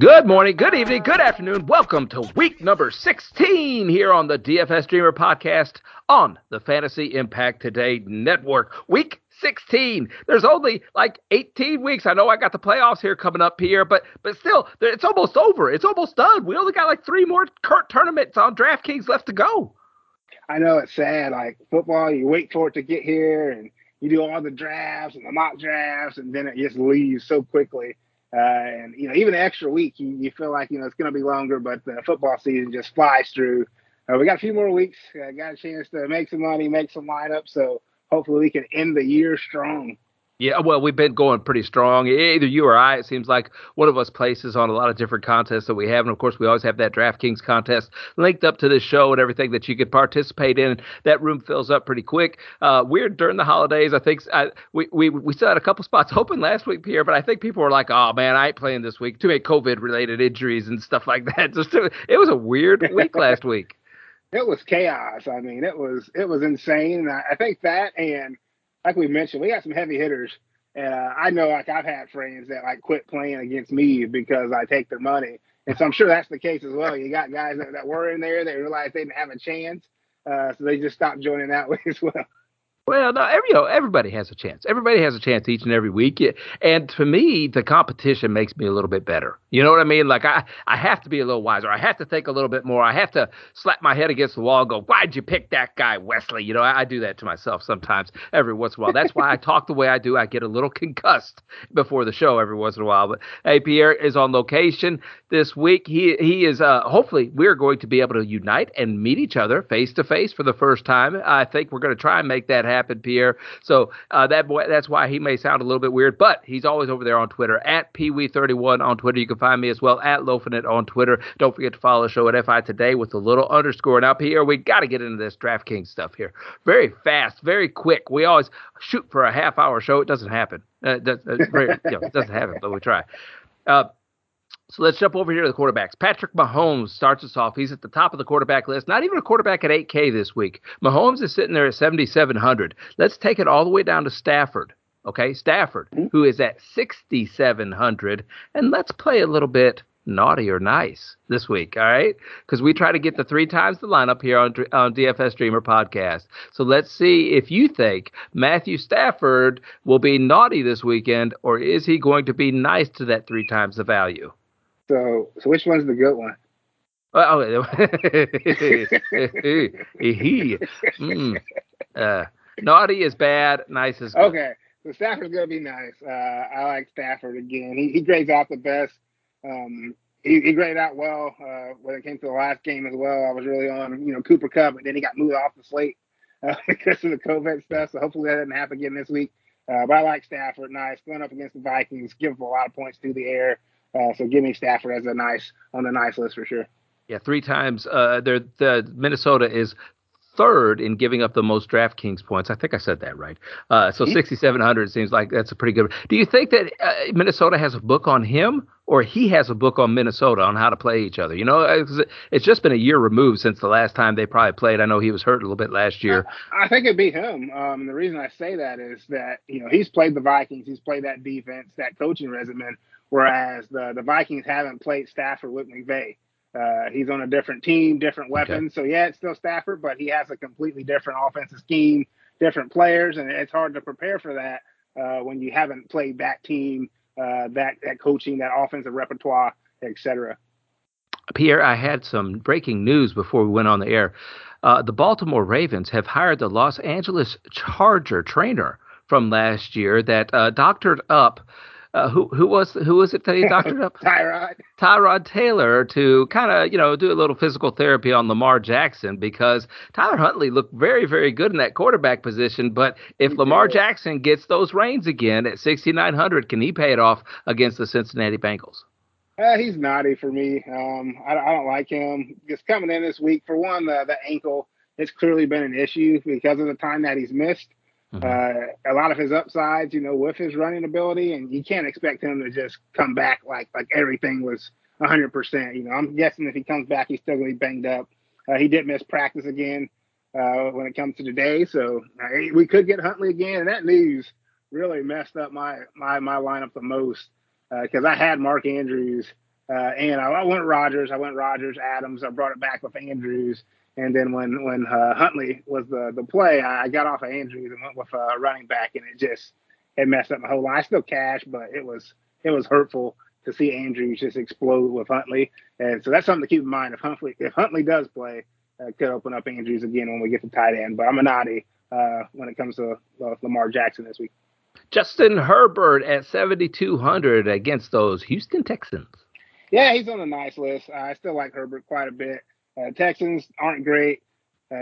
Good morning, good evening, good afternoon. Welcome to week number 16 here on the DFS Dreamer podcast on the Fantasy Impact Today Network. Week 16. There's only like 18 weeks. I know I got the playoffs here coming up here, but still, it's almost over. It's almost done. We only got like three more tournaments on DraftKings left to go. I know it's sad. Like football, you wait for it to get here, and you do all the drafts and the mock drafts, and then it just leaves so quickly. And, you know, even the extra week, you feel like, you know, it's going to be longer, but the football season just flies through. We got a few more weeks. Got a chance to make some money, make some lineups. So hopefully we can end the year strong. Yeah, well, we've been going pretty strong. Either you or I, it seems like one of us places on a lot of different contests that we have. And, of course, we always have that DraftKings contest linked up to this show and everything that you could participate in. That room fills up pretty quick. Weird during the holidays. I think we still had a couple spots open last week, Pierre, but I think people were like, oh, man, I ain't playing this week. Too many COVID-related injuries and stuff like that. Just, it was a weird week last week. It was chaos. I mean, it was insane. I think that and – like we mentioned, we got some heavy hitters. I know, like, I've had friends that, like, quit playing against me because I take their money. And so I'm sure that's the case as well. You got guys that were in there, they realized they didn't have a chance, so they just stopped joining that way as well. Well, no, everybody has a chance. Everybody has a chance each and every week. And to me, the competition makes me a little bit better. You know what I mean? Like, I have to be a little wiser. I have to think a little bit more. I have to slap my head against the wall and go, why'd you pick that guy, Wesley? You know, I do that to myself sometimes every once in a while. That's why I talk the way I do. I get a little concussed before the show every once in a while. But, hey, Pierre is on location this week. He is hopefully we're going to be able to unite and meet each other face-to-face for the first time. I think we're going to try and make that happen. Pierre. So that's why he may sound a little bit weird, but he's always over there on Twitter at PeeWee31 on Twitter. You can find me as well at Lofinit on Twitter. Don't forget to follow the show at FI Today with a little underscore. Now, Pierre, we got to get into this DraftKings stuff here. Very fast, very quick. We always shoot for a half-hour show. It doesn't happen. It doesn't happen, but we try. So let's jump over here to the quarterbacks. Patrick Mahomes starts us off. He's at the top of the quarterback list. Not even a quarterback at 8K this week. Mahomes is sitting there at 7,700. Let's take it all the way down to Stafford. Okay, Stafford, who is at 6,700. And let's play a little bit naughty or nice this week, all right? Because we try to get the three times the lineup here on DFS Dreamer Podcast. So let's see if you think Matthew Stafford will be naughty this weekend, or is he going to be nice to that three times the value? So which one's the good one? Naughty is bad, nice is good. Okay, so Stafford's going to be nice. I like Stafford again. He grades out the best. He graded out well when it came to the last game as well. I was really on, you know, Cooper Kupp, and then he got moved off the slate because of the COVID stuff. So hopefully that doesn't happen again this week. But I like Stafford, nice. Going up against the Vikings, give up a lot of points through the air. So give me Stafford as a nice on the nice list for sure. Yeah, three times. The Minnesota is third in giving up the most DraftKings points. I think I said that right. So 6,700 seems like that's a pretty good. Do you think that Minnesota has a book on him, or he has a book on Minnesota on how to play each other? You know, it's just been a year removed since the last time they probably played. I know he was hurt a little bit last year. I think it'd be him. The reason I say that is that, you know, he's played the Vikings. He's played that defense, that coaching regimen. Whereas the Vikings haven't played Stafford with McVay. He's on a different team, different weapons. Okay. So, yeah, it's still Stafford, but he has a completely different offensive scheme, different players, and it's hard to prepare for that when you haven't played that team, that coaching, that offensive repertoire, et cetera. Pierre, I had some breaking news before we went on the air. The Baltimore Ravens have hired the Los Angeles Charger trainer from last year that doctored up who was it that he doctored up? Tyrod Taylor, to kind of, you know, do a little physical therapy on Lamar Jackson, because Tyler Huntley looked very, very good in that quarterback position. But if Lamar Jackson gets those reins again at 6,900, can he pay it off against the Cincinnati Bengals? He's naughty for me. I don't like him. Just coming in this week, for one, the ankle, it's clearly been an issue because of the time that he's missed. A lot of his upsides, you know, with his running ability, and you can't expect him to just come back like everything was 100%. You know, I'm guessing if he comes back, he's still going to be banged up. He did miss practice again when it comes to today, so we could get Huntley again. And that news really messed up my lineup the most because I had Mark Andrews And I went Rodgers. I went Rodgers, Adams. I brought it back with Andrews. And then when Huntley was the play, I got off of Andrews and went with a running back, and it messed up my whole line. I still cashed, but it was hurtful to see Andrews just explode with Huntley. And so that's something to keep in mind. If Huntley does play, it could open up Andrews again when we get to tight end. But I'm a naughty when it comes to Lamar Jackson this week. Justin Herbert at 7,200 against those Houston Texans. Yeah, he's on a nice list. I still like Herbert quite a bit. Texans aren't great.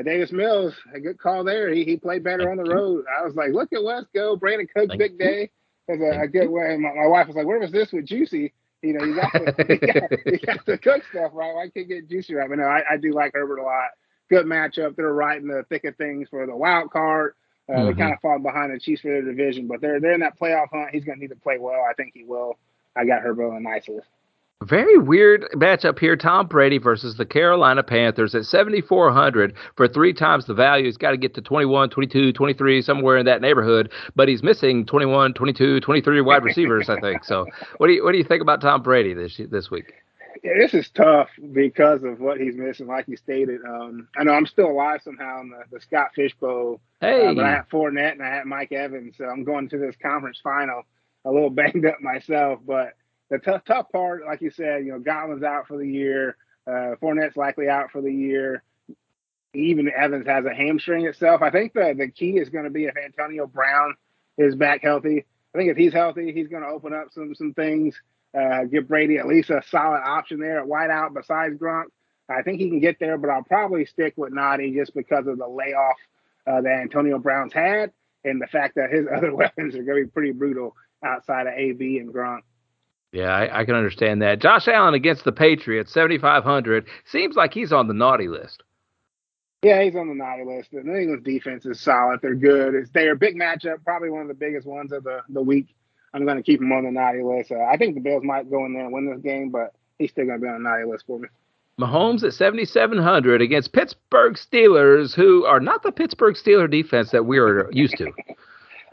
Davis Mills, a good call there. He played better on the road. I was like, look at West go. Brandon Cooks, big day. It was a good way. My wife was like, where was this with Juicy? You know, you got the Cook stuff right. Why can't get Juicy right? But no, I do like Herbert a lot. Good matchup. They're right in the thick of things for the wild card. They kind of fall behind the Chiefs for their division, but they're in that playoff hunt. He's going to need to play well. I think he will. I got Herbert on a nice list. Very weird matchup here. Tom Brady versus the Carolina Panthers at 7,400 for three times the value. He's got to get to 21, 22, 23, somewhere in that neighborhood, but he's missing 21, 22, 23 wide receivers, I think. So what do you think about Tom Brady this week? Yeah, this is tough because of what he's missing, like you stated. I know I'm still alive somehow in the Scott Fish Bowl, but I have Fournette and I have Mike Evans, so I'm going to this conference final a little banged up myself, but the tough part, like you said, you know, Godwin's out for the year. Fournette's likely out for the year. Even Evans has a hamstring itself. I think the key is going to be if Antonio Brown is back healthy. I think if he's healthy, he's going to open up some things, give Brady at least a solid option there at wideout besides Gronk. I think he can get there, but I'll probably stick with Noddy just because of the layoff that Antonio Brown's had and the fact that his other weapons are going to be pretty brutal outside of AB and Gronk. Yeah, I can understand that. Josh Allen against the Patriots, 7,500. Seems like he's on the naughty list. Yeah, he's on the naughty list. The New England defense is solid. They're good. It's their big matchup, probably one of the biggest ones of the week. I'm going to keep him on the naughty list. I think the Bills might go in there and win this game, but he's still going to be on the naughty list for me. Mahomes at 7,700 against Pittsburgh Steelers, who are not the Pittsburgh Steelers defense that we are used to.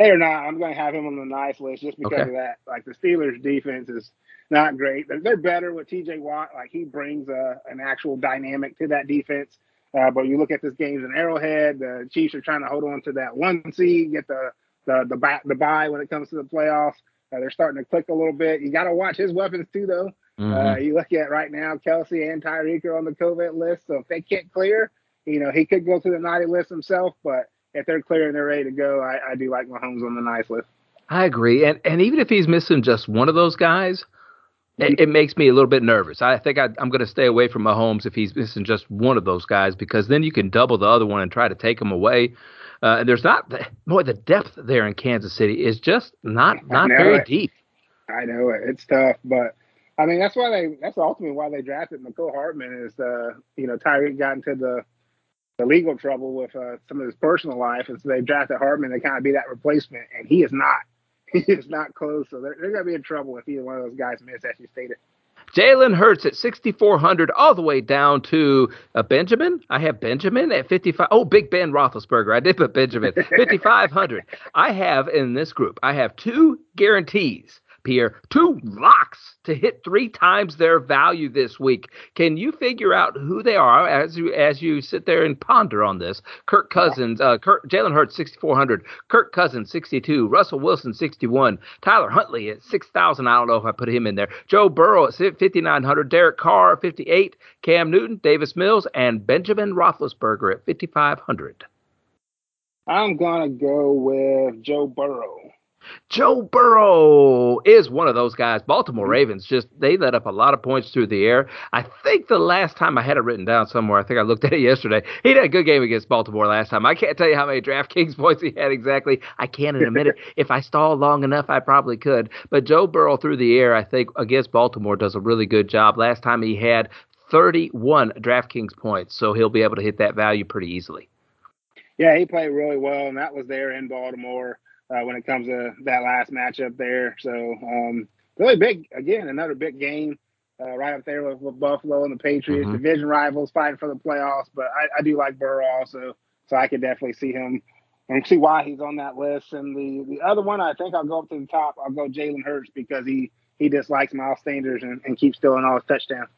Hey or not, I'm going to have him on the nice list just because of that. Like, the Steelers' defense is not great. They're better with T.J. Watt. Like, he brings an actual dynamic to that defense. But you look at this game as an Arrowhead. The Chiefs are trying to hold on to that one seed, get the bye when it comes to the playoffs. They're starting to click a little bit. You got to watch his weapons, too, though. You look at right now, Kelce and Tyreek are on the COVID list. So if they can't clear, you know, he could go to the naughty list himself, but if they're clear and they're ready to go, I do like Mahomes on the nice list. I agree. And even if he's missing just one of those guys, it makes me a little bit nervous. I think I'm going to stay away from Mahomes if he's missing just one of those guys, because then you can double the other one and try to take him away. And there's not – boy, the depth there in Kansas City is just not very deep. I know it. It's tough. But, I mean, that's ultimately why they drafted Mecole Hardman is, you know, Tyreek got into the legal trouble with some of his personal life. And so they drafted Hardman to kind of be that replacement. And he is not close. So they're going to be in trouble if either one of those guys miss, as you stated. Jalen Hurts at 6,400 all the way down to Benjamin. I have Benjamin at 55. Oh, Big Ben Roethlisberger. I did put Benjamin. 5,500. I have in this group, I have two guarantees, Pierre, two locks to hit three times their value this week. Can you figure out who they are as you sit there and ponder on this? Kirk Cousins, Jalen Hurts, 6,400. Kirk Cousins, 62. Russell Wilson, 61. Tyler Huntley at 6,000. I don't know if I put him in there. Joe Burrow at 5,900. Derek Carr, 58. Cam Newton, Davis Mills, and Benjamin Roethlisberger at 5,500. I'm going to go with Joe Burrow. Joe Burrow is one of those guys. Baltimore Ravens, just they let up a lot of points through the air. I think the last time I had it written down somewhere, I think I looked at it yesterday. He had a good game against Baltimore last time. I can't tell you how many DraftKings points he had exactly. I can in a minute. If I stall long enough, I probably could. But Joe Burrow through the air, I think, against Baltimore does a really good job. Last time he had 31 DraftKings points, so he'll be able to hit that value pretty easily. Yeah, he played really well, and that was there in Baltimore. When it comes to that last matchup there. So really big, again, another big game right up there with Buffalo and the Patriots, division rivals fighting for the playoffs. But I do like Burrow also, so I could definitely see him and see why he's on that list. And the other one, I think I'll go up to the top. I'll go Jalen Hurts because he he dislikes Miles Sanders and keeps stealing all his touchdowns.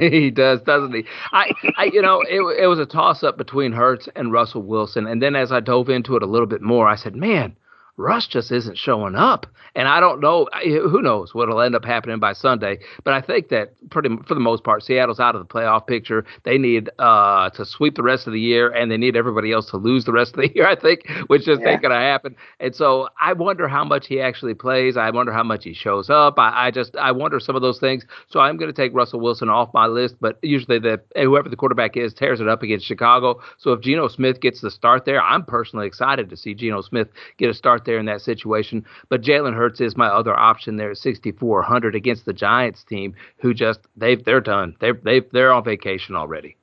He does, doesn't he? It was a toss-up between Hurts and Russell Wilson. And then as I dove into it a little bit more, I said, man, Russ just isn't showing up. And I don't know, who knows what will end up happening by Sunday. But I think that for the most part, Seattle's out of the playoff picture. They need to sweep the rest of the year, and they need everybody else to lose the rest of the year, I think, which just ain't going to happen. And so I wonder how much he actually plays. I wonder how much he shows up. I wonder some of those things. So I'm going to take Russell Wilson off my list. But usually whoever the quarterback is tears it up against Chicago. So if Geno Smith gets the start there, I'm personally excited to see Geno Smith get a start there in that situation. But Jalen Hurts is my other option there at 6,400 against the Giants team, who just they're done. They're on vacation already.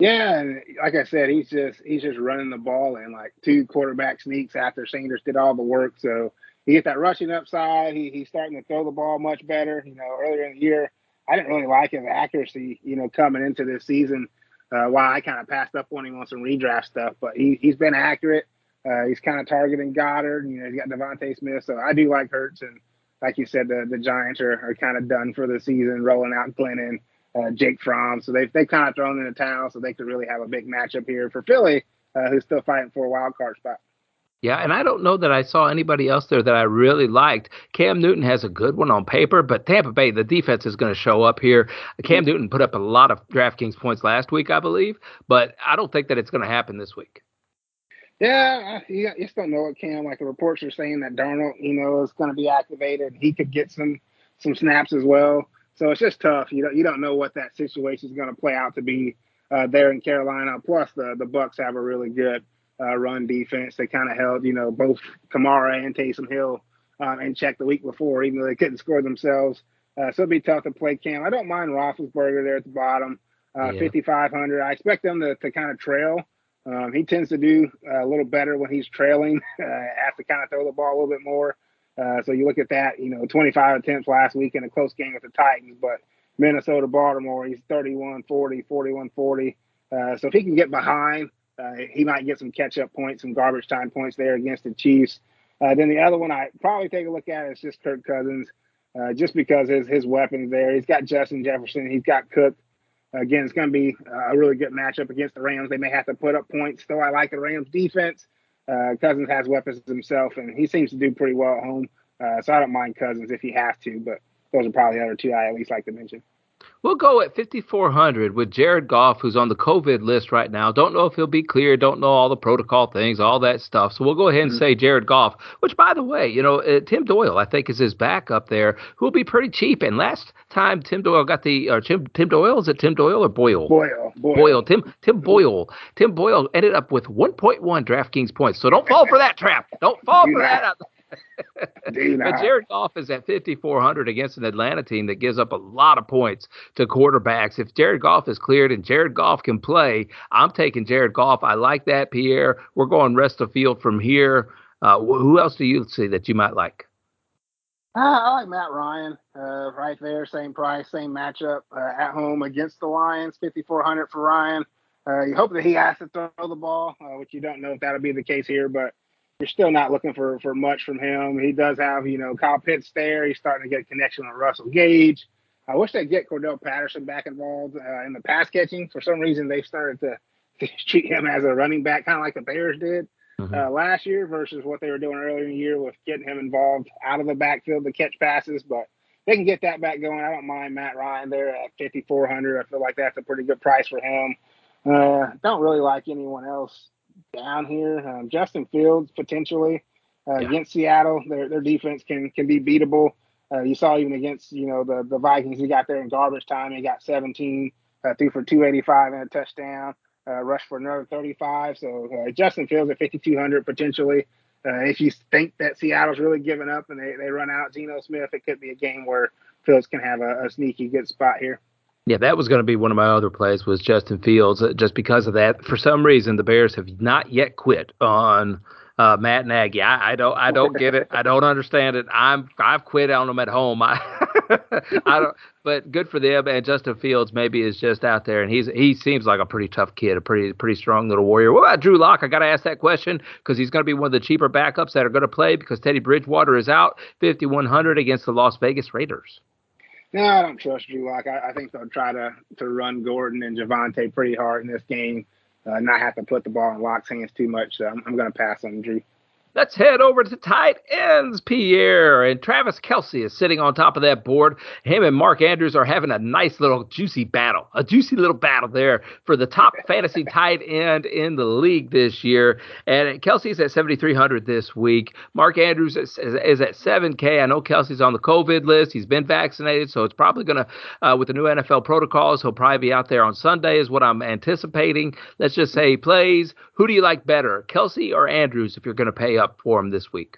Yeah, and like I said, he's just running the ball and like two quarterback sneaks after Sanders did all the work. So he gets that rushing upside. He's starting to throw the ball much better. Earlier in the year, I didn't really like his accuracy. Coming into this season, while I kind of passed up on him on some redraft stuff, but he's been accurate. He's kind of targeting Goddard. He's got Devontae Smith. So I do like Hurts. And like you said, the Giants are kind of done for the season, rolling out Glennon, Jake Fromm. So they've kind of thrown in the towel. So they could really have a big matchup here for Philly, who's still fighting for a wild card spot. Yeah, and I don't know that I saw anybody else there that I really liked. Cam Newton has a good one on paper, but Tampa Bay, the defense is going to show up here. Cam Newton put up a lot of DraftKings points last week, I believe, but I don't think that it's going to happen this week. Yeah, you just don't know what Cam. Like the reports are saying that Darnold, is going to be activated. He could get some snaps as well. So it's just tough. You don't know what that situation is going to play out to be there in Carolina. Plus, the Bucs have a really good run defense. They kind of held both Kamara and Taysom Hill in check the week before, even though they couldn't score themselves. So it'd be tough to play Cam. I don't mind Roethlisberger there at the bottom, 5,500. I expect them to kind of trail. He tends to do a little better when he's trailing, has to kind of throw the ball a little bit more. So you look at that, 25 attempts last week in a close game with the Titans, but Minnesota, Baltimore, he's 31-40, 41-40. So if he can get behind, he might get some catch-up points, some garbage time points there against the Chiefs. Then the other one I probably take a look at is just Kirk Cousins, just because his weapons there. He's got Justin Jefferson. He's got Cook. Again, it's going to be a really good matchup against the Rams. They may have to put up points, though I like the Rams' defense. Cousins has weapons himself, and he seems to do pretty well at home. So I don't mind Cousins if he has to, but those are probably the other two I at least like to mention. We'll go at 5,400 with Jared Goff, who's on the COVID list right now. Don't know if he'll be clear. Don't know all the protocol things, all that stuff. So we'll go ahead and say Jared Goff, which, by the way, Tim Doyle, I think, is his backup there, who will be pretty cheap. And last time Tim Doyle got Tim Doyle, is it Tim Doyle or Boyle? Boyle. Tim Boyle. Tim Boyle ended up with 1.1 DraftKings points. So don't fall for that trap. Don't fall for that out there. But Jared Goff is at 5,400 against an Atlanta team that gives up a lot of points to quarterbacks. If Jared Goff is cleared and Jared Goff can play, I'm taking Jared Goff. I like that, Pierre. We're going rest of field from here. Who else do you see that you might like? I like Matt Ryan right there. Same price, same matchup at home against the Lions, 5,400 for Ryan. You hope that he has to throw the ball, which you don't know if that'll be the case here, but you're still not looking for much from him. He does have, Kyle Pitts there. He's starting to get a connection with Russell Gage. I wish they'd get Cordell Patterson back involved in the pass catching. For some reason, they've started to treat him as a running back, kind of like the Bears did last year versus what they were doing earlier in the year with getting him involved out of the backfield to catch passes. But they can get that back going. I don't mind Matt Ryan there at 5,400. I feel like that's a pretty good price for him. Don't really like anyone else down here. Justin Fields potentially against Seattle, their defense can be beatable. You saw even against the Vikings, he got there in garbage time. He got 17, threw for 285 and a touchdown, rushed for another 35. So Justin Fields at 5,200 potentially. If you think that Seattle's really giving up and they run out Geno Smith, it could be a game where Fields can have a sneaky good spot here. Yeah, that was going to be one of my other plays was Justin Fields. Just because of that, for some reason, the Bears have not yet quit on Matt Nagy. I don't get it. I don't understand it. I've quit on them at home. I I don't. But good for them. And Justin Fields maybe is just out there, and he seems like a pretty tough kid, a pretty strong little warrior. What about Drew Lock? I got to ask that question because he's going to be one of the cheaper backups that are going to play because Teddy Bridgewater is out, 5,100 against the Las Vegas Raiders. No, I don't trust Drew Lock. I think they'll try to run Gordon and Javonte pretty hard in this game, not have to put the ball in Lock's hands too much. So I'm going to pass on Drew. Let's head over to tight ends, Pierre. And Travis Kelce is sitting on top of that board. Him and Mark Andrews are having a nice little juicy battle, a juicy little battle there for the top fantasy tight end in the league this year. And Kelce's at 7,300 this week. Mark Andrews is at 7K. I know Kelce's on the COVID list. He's been vaccinated, so it's probably going to, with the new NFL protocols, he'll probably be out there on Sunday is what I'm anticipating. Let's just say he plays. Who do you like better, Kelce or Andrews, if you're going to pay up for him this week?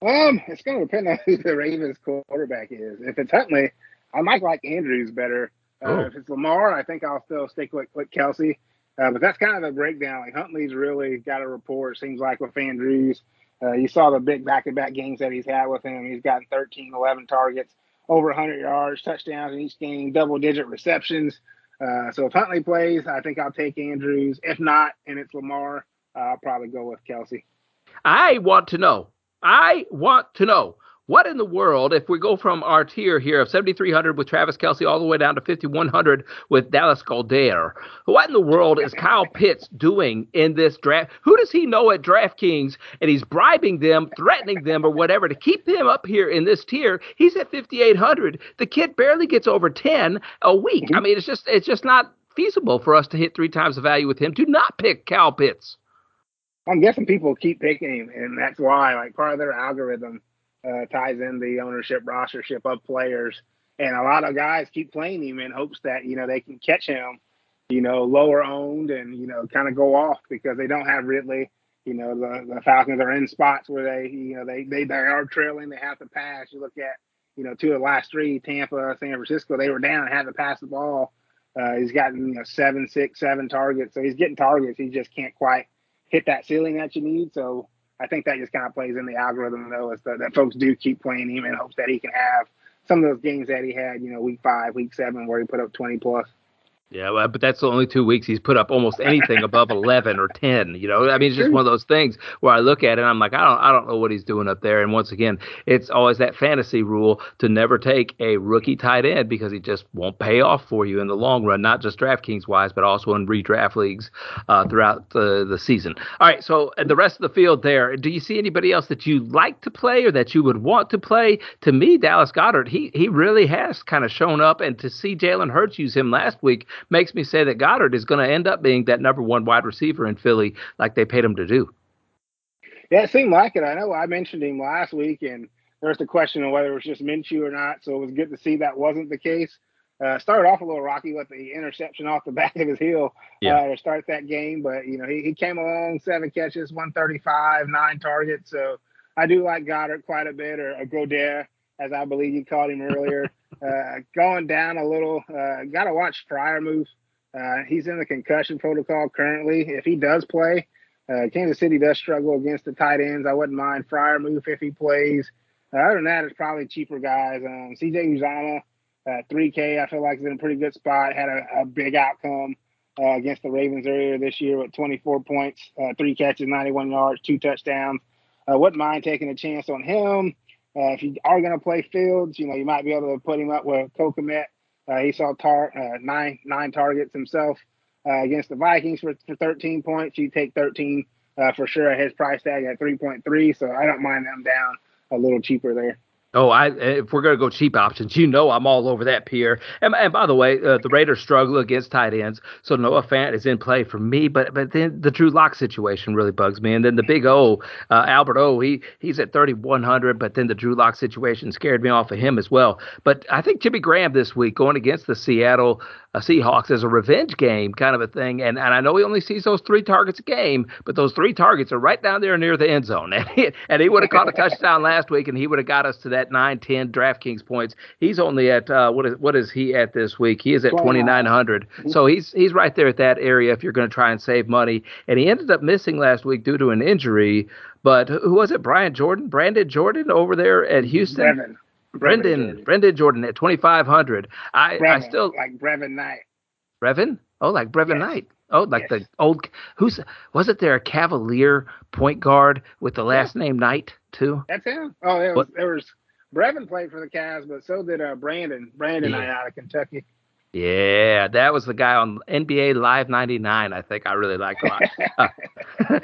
It's going to depend on who the Ravens quarterback is. If it's Huntley, I might like Andrews better. If it's Lamar, I think I'll still stick with Kelce. But that's kind of the breakdown. Like Huntley's really got a rapport, it seems like, with Andrews. You saw the big back-to-back games that he's had with him. He's gotten 13, 11 targets, over 100 yards, touchdowns in each game, double-digit receptions. So if Huntley plays, I think I'll take Andrews. If not, and it's Lamar, I'll probably go with Kelce. I want to know what in the world, if we go from our tier here of 7,300 with Travis Kelce all the way down to 5,100 with Dallas Goedert, what in the world is Kyle Pitts doing in this draft? Who does he know at DraftKings? And he's bribing them, threatening them or whatever to keep him up here in this tier. He's at 5,800. The kid barely gets over 10 a week. I mean, it's just not feasible for us to hit three times the value with him. Do not pick Kyle Pitts. I'm guessing people keep picking him, and that's why, like, part of their algorithm ties in the ownership, rostership of players, and a lot of guys keep playing him in hopes that, you know, they can catch him, you know, lower owned and, you know, kind of go off because they don't have Ridley. You know, the Falcons are in spots where they, you know, they are trailing, they have to pass. You look at, you know, two of the last three, Tampa, San Francisco, they were down and had to pass the ball. He's gotten, you know, seven targets, so he's getting targets. He just can't quite hit that ceiling that you need. So I think that just kind of plays in the algorithm, though, is that folks do keep playing him in hopes that he can have some of those games that he had, you know, week 5, week 7, where he put up 20 plus. Yeah, well, but that's the only 2 weeks he's put up almost anything above 11 or 10. You know, I mean, it's just one of those things where I look at it and I'm like, I don't know what he's doing up there. And once again, it's always that fantasy rule to never take a rookie tight end because he just won't pay off for you in the long run, not just DraftKings wise, but also in redraft leagues throughout the season. All right. So the rest of the field there, do you see anybody else that you like to play or that you would want to play? To me, Dallas Goedert, he really has kind of shown up, and to see Jalen Hurts use him last week makes me say that Goedert is going to end up being that number one wide receiver in Philly like they paid him to do. Yeah, it seemed like it. I know I mentioned him last week, and there was the question of whether it was just Minshew or not, so it was good to see that wasn't the case. Started off a little rocky with the interception off the back of his heel to start that game, but, you know, he came along, 7 catches, 135, 9 targets, so I do like Goedert quite a bit, or Goedert, as I believe you called him earlier. Going down a little, got to watch Fryer move. He's in the concussion protocol currently. If he does play, Kansas City does struggle against the tight ends. I wouldn't mind Fryer move if he plays. Other than that, it's probably cheaper guys. CJ Uzama, 3K, I feel like is in a pretty good spot. Had a big outcome against the Ravens earlier this year with 24 points, 3 catches, 91 yards, 2 touchdowns. Wouldn't mind taking a chance on him. If you are going to play Fields, you know, you might be able to put him up with Kokomet. He saw 9 targets himself against the Vikings for 13 points. You take 13 for sure at his price tag at 3.3, so I don't mind them down a little cheaper there. Oh, if we're going to go cheap options, you know I'm all over that, Pierre. And by the way, the Raiders struggle against tight ends, so Noah Fant is in play for me. But then the Drew Lock situation really bugs me. And then the big O, Albert O, he's at 3,100, but then the Drew Lock situation scared me off of him as well. But I think Jimmy Graham this week going against the Seattle Seahawks as a revenge game kind of a thing. And I know he only sees those 3 targets a game, but those 3 targets are right down there near the end zone. And he would have caught a touchdown last week, and he would have got us to that 9-10 DraftKings points. He's only at what is he at this week? He is at 2,900. So he's right there at that area if you're going to try and save money. And he ended up missing last week due to an injury. But who was it? Brandon Jordan over there at Houston. Brendan Jordan at 2,500. I still like Brevin Knight. Brevin? Oh, like Brevin Knight. Oh, like the old wasn't there a Cavalier point guard with the last name Knight too? That's him. Oh, there was Brevin played for the Cavs, but so did Brandon Knight out of Kentucky. Yeah, that was the guy on NBA Live 99. I think I really liked a lot.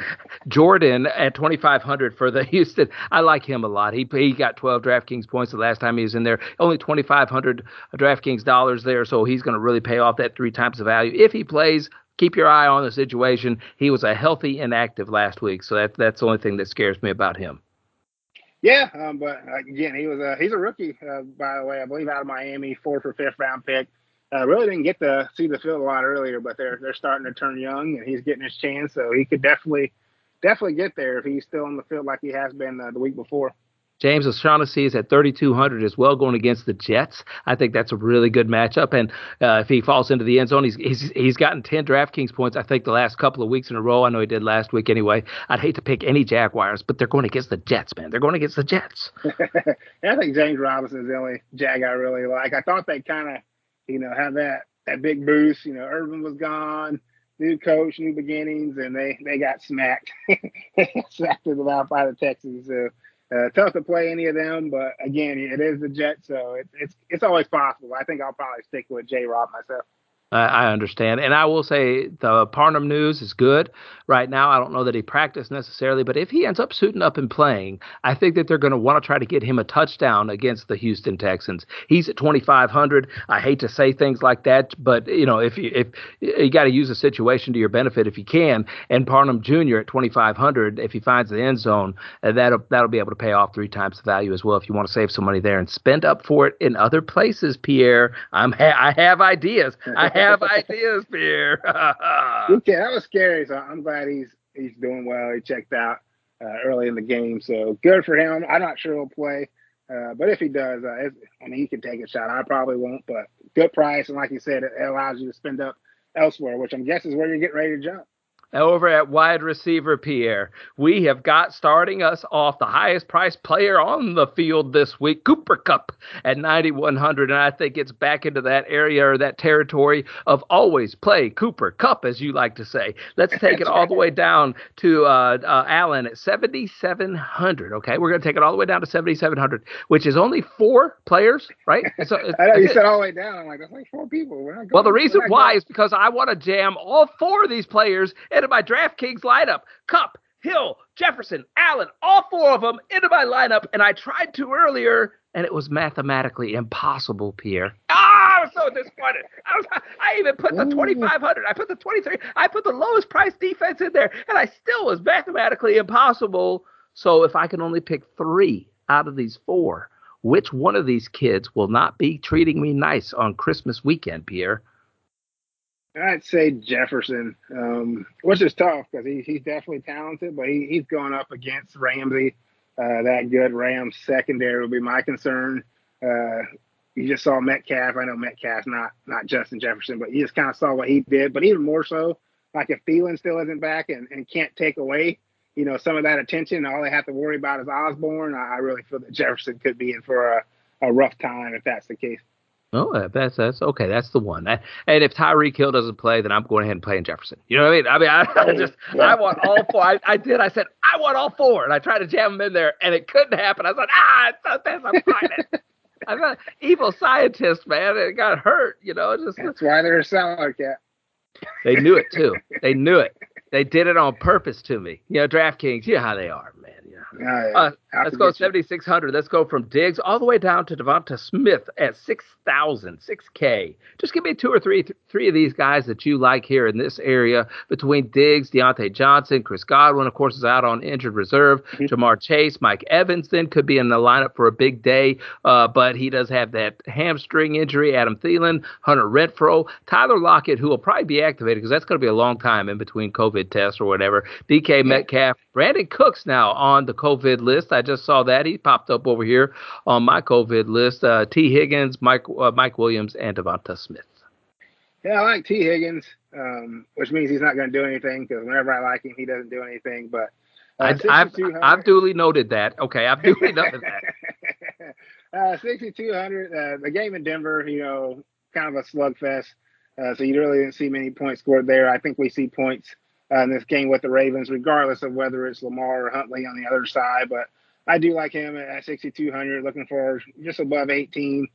Jordan at 2,500 for the Houston. I like him a lot. He got 12 DraftKings points the last time he was in there. Only 2,500 DraftKings dollars there, so he's going to really pay off that 3 times the value if he plays. Keep your eye on the situation. He was a healthy inactive last week, so that's the only thing that scares me about him. Yeah, but again, he's a rookie, by the way. I believe out of Miami, 4th or 5th round pick. Really didn't get to see the field a lot earlier, but they're starting to turn young, and he's getting his chance, so he could definitely get there if he's still on the field like he has been the week before. James O'Shaughnessy is at 3,200 as well, going against the Jets. I think that's a really good matchup, and if he falls into the end zone, he's gotten 10 DraftKings points, I think, the last couple of weeks in a row. I know he did last week anyway. I'd hate to pick any Jaguars, but they're going against the Jets, man. They're going against the Jets. I think James Robinson's the only Jag I really like. I thought they kind of, have that big boost. Urban was gone, new coach, new beginnings, and they got smacked in the mouth by the Texans, so. Tough to play any of them, but again, it is the Jets, so it's always possible. I think I'll probably stick with J. Rob myself. I understand, and I will say the Parnum news is good right now. I don't know that he practiced necessarily, but if he ends up suiting up and playing, I think that they're going to want to try to get him a touchdown against the Houston Texans. He's at 2,500. I hate to say things like that, but if you got to use the situation to your benefit if you can. And Parnum Jr. at 2,500, if he finds the end zone, that'll be able to pay off 3 times the value as well. If you want to save some money there and spend up for it in other places, Pierre, I have ideas. I have ideas, Pierre. Okay, that was scary. So I'm glad he's doing well. He checked out early in the game, so good for him. I'm not sure he'll play, but if he does, he can take a shot. I probably won't, but good price, and like you said, it allows you to spend up elsewhere, which I'm guessing is where you're getting ready to jump. Over at wide receiver, Pierre, we have got starting us off the highest priced player on the field this week, Cooper Kupp at 9,100. And I think it's back into that area or that territory of always play Cooper Kupp, as you like to say. Let's take it all the way down to Allen at 7,700. Okay, we're going to take it all the way down to 7,700, which is only 4 players, right? So, I know you said all the way down. I'm like, that's like 4 people. We're not going, well, the reason why is because I want to jam all 4 of these players into my DraftKings lineup. Kupp, Hill, Jefferson, Allen, all 4 of them into my lineup, and I tried to earlier, and it was mathematically impossible, Pierre. I was so disappointed. I even put the 2,500. I put the 23. I put the lowest price defense in there, and I still was mathematically impossible. So if I can only pick 3 out of these 4, which one of these kids will not be treating me nice on Christmas weekend, Pierre? I'd say Jefferson, which is tough because he's definitely talented, but he's going up against Ramsey. That good Rams secondary would be my concern. You just saw Metcalf. I know Metcalf's not Justin Jefferson, but you just kind of saw what he did. But even more so, like if Thielen still isn't back and can't take away, some of that attention, all they have to worry about is Osborne. I really feel that Jefferson could be in for a rough time if that's the case. Oh, that's okay. That's the one. And if Tyreek Hill doesn't play, then I'm going ahead and playing Jefferson. You know what I mean? I want all 4. I said, I want all 4. And I tried to jam them in there, and it couldn't happen. I said, I'm fine. I'm an evil scientist, man. It got hurt, That's why they're a seller cat. They knew it, too. They knew it. They did it on purpose to me. DraftKings, how they are, man. Let's go 7,600. Let's go from Diggs all the way down to Devonta Smith at 6,000, 6K. Just give me 2 or 3 of these guys that you like here in this area between Diggs, Deontay Johnson, Chris Godwin, of course, is out on injured reserve. Jamar Chase, Mike Evans then could be in the lineup for a big day, but he does have that hamstring injury. Adam Thielen, Hunter Renfrow, Tyler Lockett, who will probably be activated because that's going to be a long time in between COVID tests or whatever. DK Metcalf, Brandon Cooks now on the COVID list. I just saw that. He popped up over here on my COVID list. T. Higgins, Mike Williams, and Devonta Smith. Yeah, I like T. Higgins, which means he's not going to do anything because whenever I like him, he doesn't do anything. But I've duly noted that. Okay, I've duly noted that. 6,200. The game in Denver, you know, kind of a slugfest. So you really didn't see many points scored there. I think we see points in this game with the Ravens, regardless of whether it's Lamar or Huntley on the other side. But I do like him at 6,200, looking for just above 18.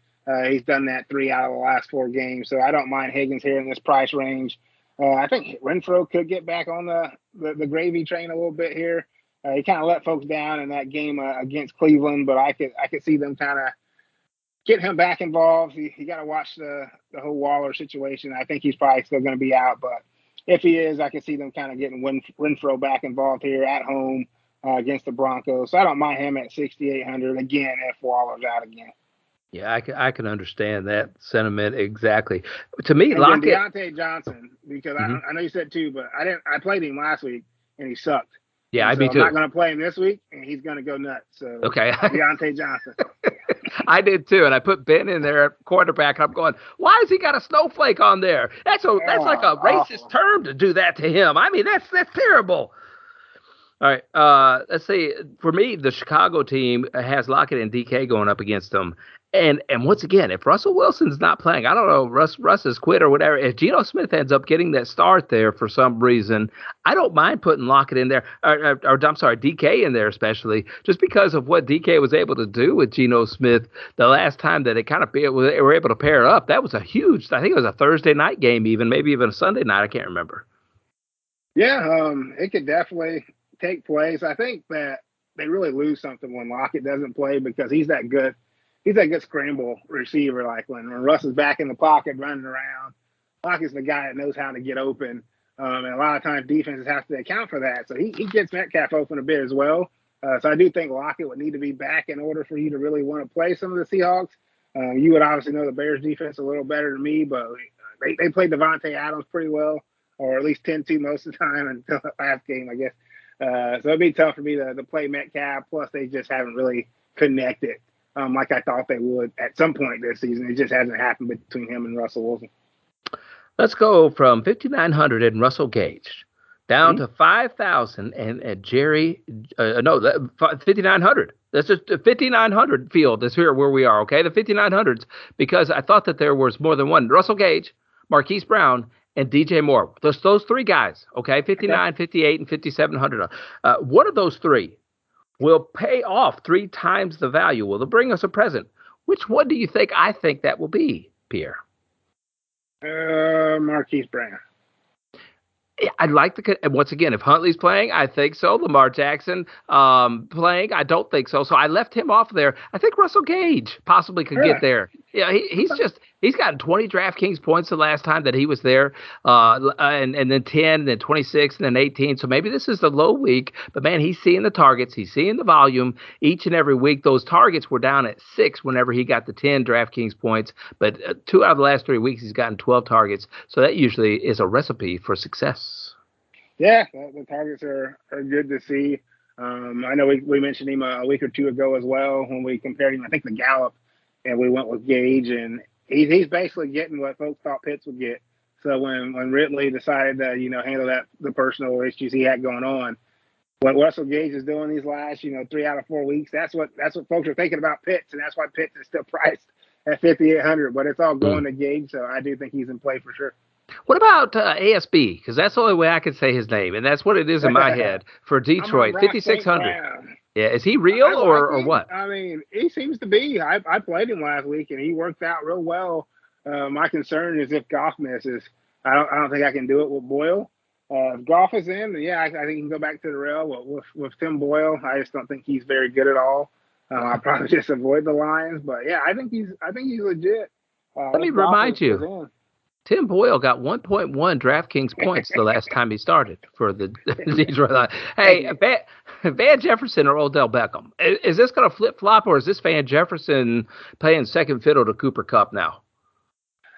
He's done that 3 out of the last 4 games. So I don't mind Higgins here in this price range. I think Renfro could get back on the gravy train a little bit here. He kind of let folks down in that game against Cleveland, but I could see them kind of get him back involved. You got to watch the whole Waller situation. I think he's probably still going to be out, but if he is, I could see them kind of getting Renfro back involved here at home against the Broncos. So I don't mind him at 6,800 again if Waller's out again. Yeah, I can understand that sentiment exactly. To me, and Lockett, Deontay Johnson, because I know you said 2, but I played him last week and he sucked. Yeah, I'd be too. I'm not going to play him this week, and he's going to go nuts. So okay, Deontay Johnson. I did too, and I put Ben in there at quarterback. And I'm going, why has he got a snowflake on there? That's like a racist term to do that to him. I mean, that's terrible. All right, let's see. For me, the Chicago team has Lockett and DK going up against them. And once again, if Russell Wilson's not playing, I don't know, Russ has quit or whatever. If Geno Smith ends up getting that start there for some reason, I don't mind putting Lockett in there, or DK in there especially, just because of what DK was able to do with Geno Smith the last time that they were able to pair up. That was a huge, I think it was a Thursday night game even, maybe even a Sunday night, I can't remember. Yeah, it could definitely take place. I think that they really lose something when Lockett doesn't play because he's that good. He's a good scramble receiver, like when Russ is back in the pocket running around. Lockett's the guy that knows how to get open, and a lot of times defenses have to account for that. So he gets Metcalf open a bit as well. So I do think Lockett would need to be back in order for you to really want to play some of the Seahawks. You would obviously know the Bears defense a little better than me, but they played Devontae Adams pretty well, or at least 10-2 most of the time until the last game, I guess. So it'd be tough for me to play Metcalf, plus they just haven't really connected. Like I thought they would at some point this season. It just hasn't happened between him and Russell Wilson. Let's go from 5,900 and Russell Gage down to 5,000 and Jerry no, 5,900. That's just 5,900 field is here where we are, okay? The 5,900s, because I thought that there was more than one. Russell Gage, Marquise Brown, and DJ Moore. Those 3 guys, okay? 59, okay. 58, and 5,700. One of those 3 will pay off 3 times the value. Will they bring us a present? Which one do you think? I think that will be, Pierre. Marquise Brown. Yeah, I'd like to. And once again, if Huntley's playing, I think so. Lamar Jackson playing, I don't think so. So I left him off there. I think Russell Gage possibly could get there. Yeah, he's gotten 20 DraftKings points the last time that he was there, and then 10, and then 26, and then 18. So maybe this is the low week. But man, he's seeing the targets, he's seeing the volume each and every week. Those targets were down at 6 whenever he got the 10 DraftKings points, but 2 out of the last 3 weeks he's gotten 12 targets. So that usually is a recipe for success. Yeah, the targets are good to see. I know we mentioned him a week or 2 ago as well when we compared him, I think, to Gallup, and we went with Gage, and he's basically getting what folks thought Pitts would get. So when Ridley decided to, handle the personal issues he had going on, what Russell Gage is doing these last, 3 out of 4 weeks, that's what folks are thinking about Pitts, and that's why Pitts is still priced at 5,800. But it's all going to Gage, so I do think he's in play for sure. What about ASB? Because that's the only way I can say his name, and that's what it is in my head for Detroit. 5,600. Yeah, is he real or what? I mean, he seems to be. I played him last week, and he worked out real well. My concern is if Goff misses. I don't think I can do it with Boyle. If Goff is in, then yeah, I think he can go back to the rail with Tim Boyle. I just don't think he's very good at all. I'll probably just avoid the Lions, but yeah, I think he's legit. Let me remind you. Tim Boyle got 1.1 DraftKings points the last time he started for the Detroit Lions. Hey, Van Jefferson or Odell Beckham? Is this going to flip-flop, or is this Van Jefferson playing second fiddle to Cooper Kupp now?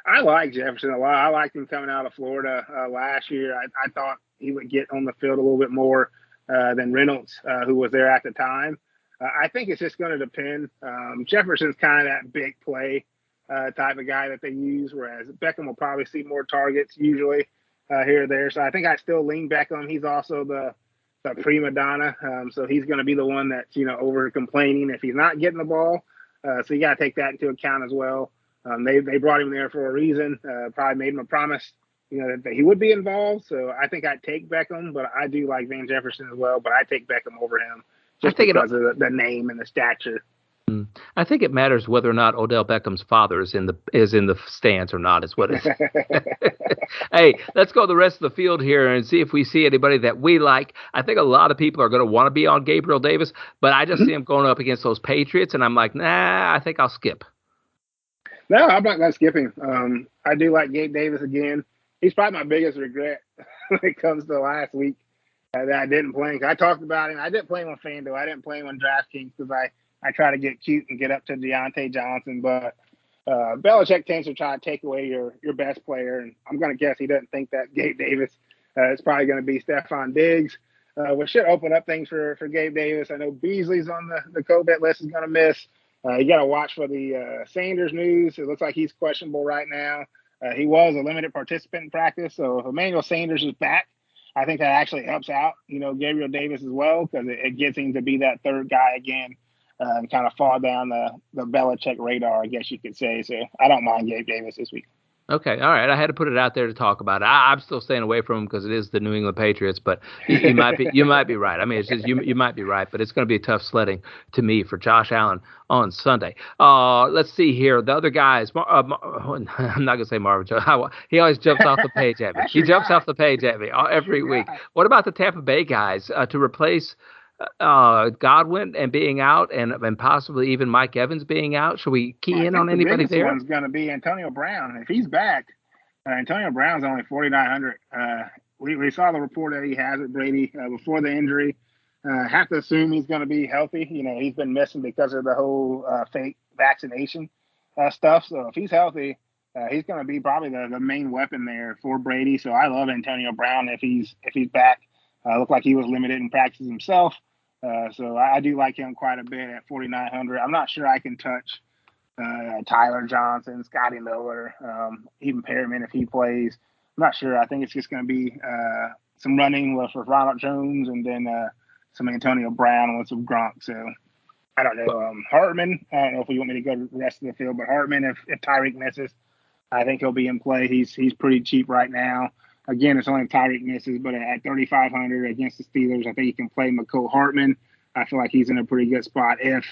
I like Jefferson a lot. I liked him coming out of Florida last year. I thought he would get on the field a little bit more than Reynolds, who was there at the time. I think it's just going to depend. Jefferson's kind of that big play type of guy that they use, whereas Beckham will probably see more targets usually here or there. So I think I still lean Beckham. He's also the prima donna, so he's going to be the one that's over-complaining if he's not getting the ball. So you got to take that into account as well. They brought him there for a reason, probably made him a promise, you know, that he would be involved. So I think I'd take Beckham, but I do like Van Jefferson as well. But I take Beckham over him just because of the name and the stature. I think it matters whether or not Odell Beckham's father is in the stands or not, is what it is. Hey, let's go to the rest of the field here and see if we see anybody that we like. I think a lot of people are going to want to be on Gabriel Davis, but I just see him going up against those Patriots, and I'm like, nah, I think I'll skip. No, I'm not skipping. I do like Gabe Davis again. He's probably my biggest regret when it comes to last week that I didn't play him. I talked about him. I didn't play him on FanDuel. I didn't play him on DraftKings because I try to get cute and get up to Deontay Johnson, but Belichick tends to try to take away your best player, and I'm going to guess he doesn't think that Gabe Davis is probably going to be Stephon Diggs, which should open up things for Gabe Davis. I know Beasley's on the COVID list, is going to miss. You got to watch for the Sanders news. It looks like he's questionable right now. He was a limited participant in practice, so if Emmanuel Sanders is back, I think that actually helps out, you know, Gabriel Davis as well, because it gets him to be that third guy again. And kind of fall down the Belichick radar, I guess you could say. So I don't mind Gabe Davis this week. Okay, all right. I had to put it out there to talk about it. I'm still staying away from him because it is the New England Patriots, but you might be right. I mean, it's just you might be right, but it's going to be tough sledding to me for Josh Allen on Sunday. Let's see here. The other guys, I'm not going to say Marvin. He always jumps off the page at me. He jumps off the page at me every week. What about the Tampa Bay guys to replace Godwin and being out, and possibly even Mike Evans being out? Should we key in on anybody there? The biggest one's going to be Antonio Brown. If he's back, Antonio Brown's only 4,900. We saw the report that he has with Brady before the injury. Have to assume he's going to be healthy. You know, he's been missing because of the whole fake vaccination stuff. So if he's healthy, he's going to be probably the main weapon there for Brady. So I love Antonio Brown if he's back. Looked like he was limited in practice himself. So I do like him quite a bit at 4,900. I'm not sure I can touch Tyler Johnson, Scotty Miller, even Perriman if he plays. I'm not sure. I think it's just going to be some running with Ronald Jones and then some Antonio Brown with some Gronk. So I don't know. Hartman, I don't know if you want me to go to the rest of the field, but Hartman, if Tyreek misses, I think he'll be in play. He's pretty cheap right now. Again, it's only Tyreek misses, but at 3,500 against the Steelers, I think you can play McCole Hartman. I feel like he's in a pretty good spot if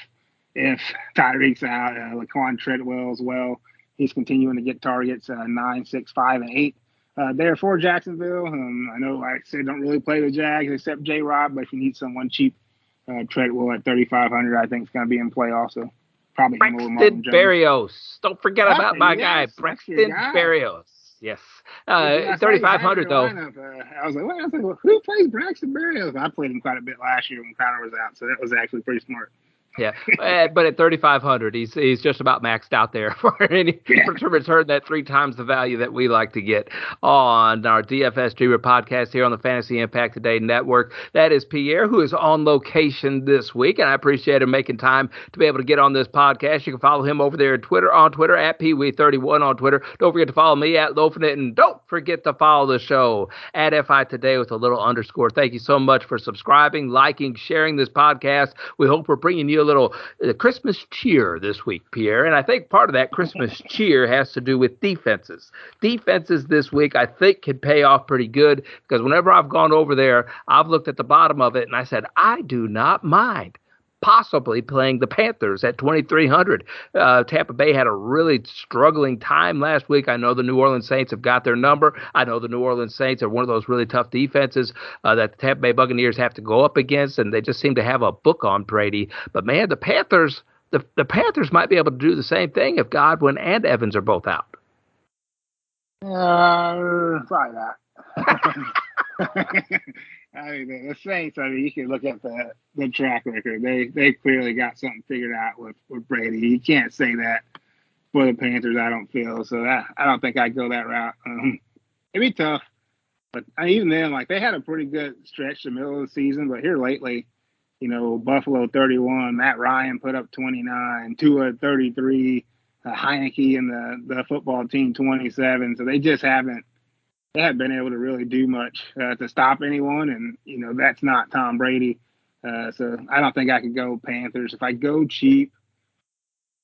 Tyreek's out. Laquan Treadwell as well. He's continuing to get targets, 9, 6, 5, and 8. There for Jacksonville. I know, like I said, don't really play the Jags except J-Rob, but if you need someone cheap, Treadwell at 3,500 I think is going to be in play also. Probably Braxton Berrios. Don't forget about my guy, Braxton Berrios. Yes. 3,500 though. Lineup, I was like, who plays Braxton Berrios? I played him quite a bit last year when Crowder was out, so that was actually pretty smart. Yeah, but at 3,500, he's just about maxed out there to return that three times the value that we like to get on our DFS Dreamer podcast here on the Fantasy Impact Today Network. That is Pierre, who is on location this week, and I appreciate him making time to be able to get on this podcast. You can follow him over there on Twitter at PWee31 on Twitter. Don't forget to follow me at Lofinit, and don't forget to follow the show at FI Today with a little underscore. Thank you so much for subscribing, liking, sharing this podcast. We hope we're bringing you a little Christmas cheer this week, Pierre. And I think part of that Christmas cheer has to do with defenses. Defenses this week, I think, can pay off pretty good, because whenever I've gone over there, I've looked at the bottom of it and I said, I do not mind possibly playing the Panthers at 2,300. Tampa Bay had a really struggling time last week. I know the New Orleans Saints have got their number. I know the New Orleans Saints are one of those really tough defenses that the Tampa Bay Buccaneers have to go up against, and they just seem to have a book on Brady. But, man, the Panthers might be able to do the same thing if Godwin and Evans are both out. Probably not. I mean, the Saints, you can look at the track record. They clearly got something figured out with Brady. You can't say that for the Panthers, I don't feel. So I don't think I'd go that route. It'd be tough. But even then, like, they had a pretty good stretch in the middle of the season. But here lately, you know, Buffalo 31, Matt Ryan put up 29, Tua 33, Heineke and the football team 27. So they just haven't been able to really do much to stop anyone, and you know that's not Tom Brady, so I don't think I could go Panthers. If I go cheap,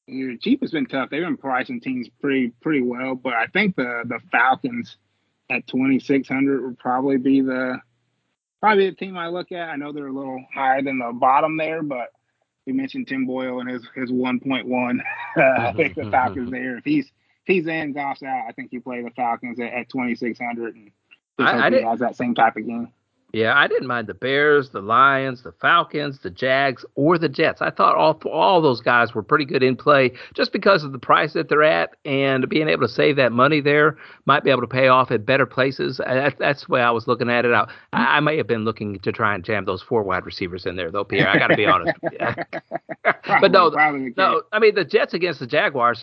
The Chiefs has been tough. They've been pricing teams pretty well, but I think the Falcons at 2,600 would probably be the team I look at. I know they're a little higher than the bottom there, but we mentioned Tim Boyle and his 1.1. I think the Falcons there. If he's in, Goff's out. I think you play the Falcons at 2,600 and he has that same type of game. Yeah, I didn't mind the Bears, the Lions, the Falcons, the Jags, or the Jets. I thought all those guys were pretty good in play just because of the price that they're at, and being able to save that money there might be able to pay off at better places. That's the way I was looking at it. I may have been looking to try and jam those four wide receivers in there, though, Pierre. I got to be honest. But no, I mean, the Jets against the Jaguars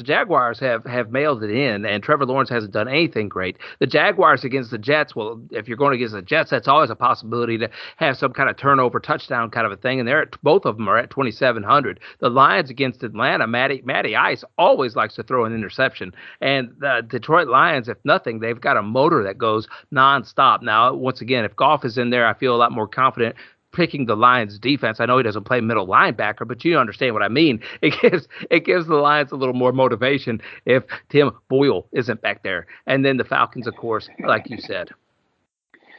have mailed it in, and Trevor Lawrence hasn't done anything great. The Jaguars against the Jets, well, if you're going against the Jets, that's always a possibility to have some kind of turnover touchdown kind of a thing, and both of them are at 2,700. The Lions against Atlanta, Matty Ice always likes to throw an interception, and the Detroit Lions, if nothing, they've got a motor that goes nonstop. Now, once again, if Goff is in there, I feel a lot more confident picking the Lions defense. I know he doesn't play middle linebacker, but you understand what I mean. It gives the Lions a little more motivation if Tim Boyle isn't back there. And then the Falcons, of course, like you said.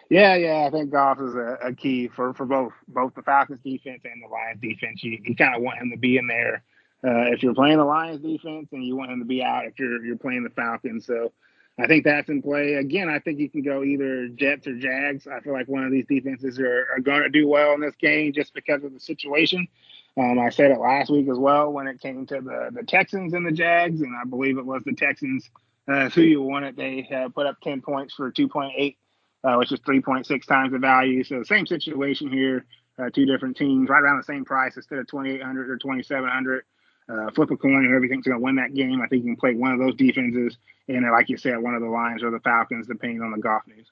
Yeah, I think Goff is a key for both the Falcons defense and the Lions defense. You kind of want him to be in there if you're playing the Lions defense, and you want him to be out if you're playing the Falcons. So I think that's in play. Again, I think you can go either Jets or Jags. I feel like one of these defenses are going to do well in this game just because of the situation. I said it last week as well when it came to the Texans and the Jags, and I believe it was the Texans who you wanted. They put up 10 points for 2.8. Which is 3.6 times the value. So same situation here, two different teams, right around the same price. Instead of 2,800 or 2,700, flip a coin and everything's going to win that game. I think you can play one of those defenses, and like you said, one of the Lions or the Falcons, depending on the Goff news.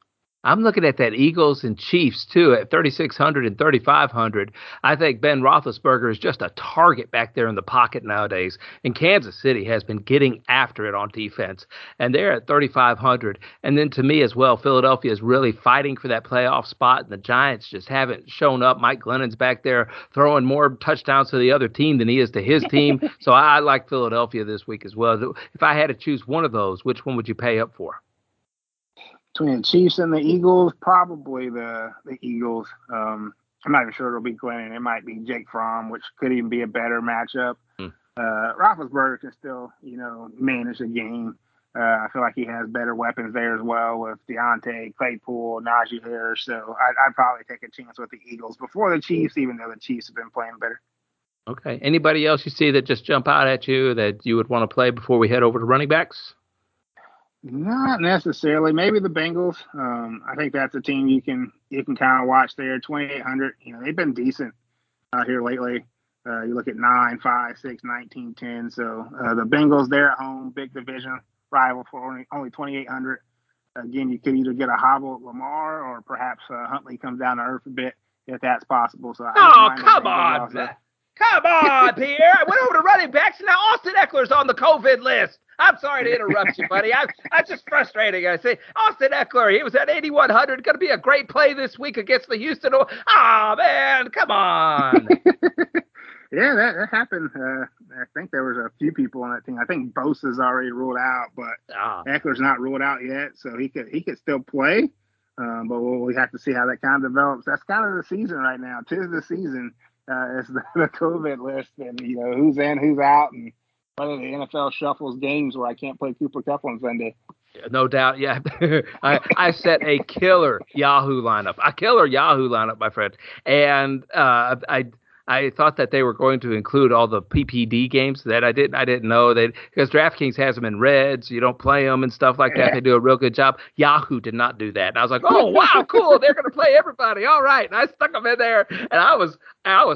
I'm looking at that Eagles and Chiefs, too, at 3,600 and 3,500. I think Ben Roethlisberger is just a target back there in the pocket nowadays. And Kansas City has been getting after it on defense. And they're at 3,500. And then to me as well, Philadelphia is really fighting for that playoff spot. And the Giants just haven't shown up. Mike Glennon's back there throwing more touchdowns to the other team than he is to his team. So I like Philadelphia this week as well. If I had to choose one of those, which one would you pay up for? Between the Chiefs and the Eagles, probably the Eagles. I'm not even sure it'll be Glennon. It might be Jake Fromm, which could even be a better matchup. Roethlisberger can still, manage the game. I feel like he has better weapons there as well with Deontay, Claypool, Najee Harris. So I'd probably take a chance with the Eagles before the Chiefs, even though the Chiefs have been playing better. Okay. Anybody else you see that just jump out at you that you would want to play before we head over to running backs? Not necessarily. Maybe the Bengals. I think that's a team you can kind of watch there. 2,800. They've been decent out here lately. You look at 9, 5, 6, 19, 10. So the Bengals, they're at home, big division rival for only 2,800. Again, you could either get a hobbled Lamar or perhaps Huntley comes down to earth a bit if that's possible. So Come on, Pierre. I went over to running backs. Now Austin Eckler's on the COVID list. I'm sorry to interrupt you, buddy. I'm just frustrating. I say Austin Eckler, he was at 8,100. Going to be a great play this week against the Houston. Oh, man, come on. Yeah, that happened. I think there was a few people on that team. I think Bosa's already ruled out, but Eckler's not ruled out yet, so he could still play. But we have to see how that kind of develops. That's kind of the season right now. 'Tis the season. It's the COVID list, and who's in, who's out, and whether the NFL shuffles games where I can't play Cooper Kupp on Sunday. No doubt, yeah. I set a killer Yahoo lineup. A killer Yahoo lineup, my friend. And I thought that they were going to include all the PPD games that I didn't know that, because DraftKings has them in red, so you don't play them and stuff like that. They do a real good job. Yahoo did not do that. And I was like, oh, wow, cool. They're going to play everybody. All right. And I stuck them in there, and I was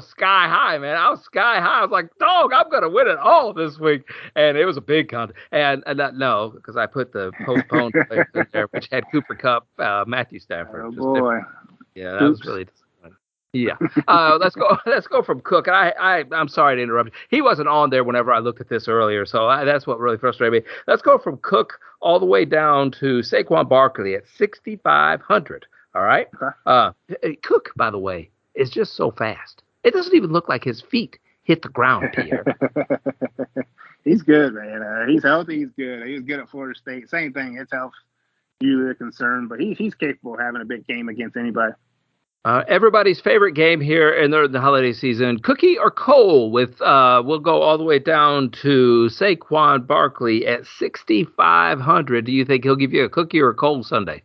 sky high, man. I was sky high. I was like, dog, I'm going to win it all this week. And it was a big contest. And because I put the postponed players in there, which had Cooper Kupp, Matthew Stafford. Oh, boy. Yeah, that was really disappointing. Yeah. Let's go from Cook. I'm sorry to interrupt you. He wasn't on there whenever I looked at this earlier, so that's what really frustrated me. Let's go from Cook all the way down to Saquon Barkley at 6,500. All right? Okay. Cook, by the way, is just so fast. It doesn't even look like his feet hit the ground, Pierre. He's good, man. He's healthy. He's good. He was good at Florida State. Same thing. His health usually a concern, but he's capable of having a big game against anybody. Everybody's favorite game here in the holiday season, cookie or coal, with we'll go all the way down to Saquon Barkley at 6,500. Do you think he'll give you a cookie or a coal Sunday?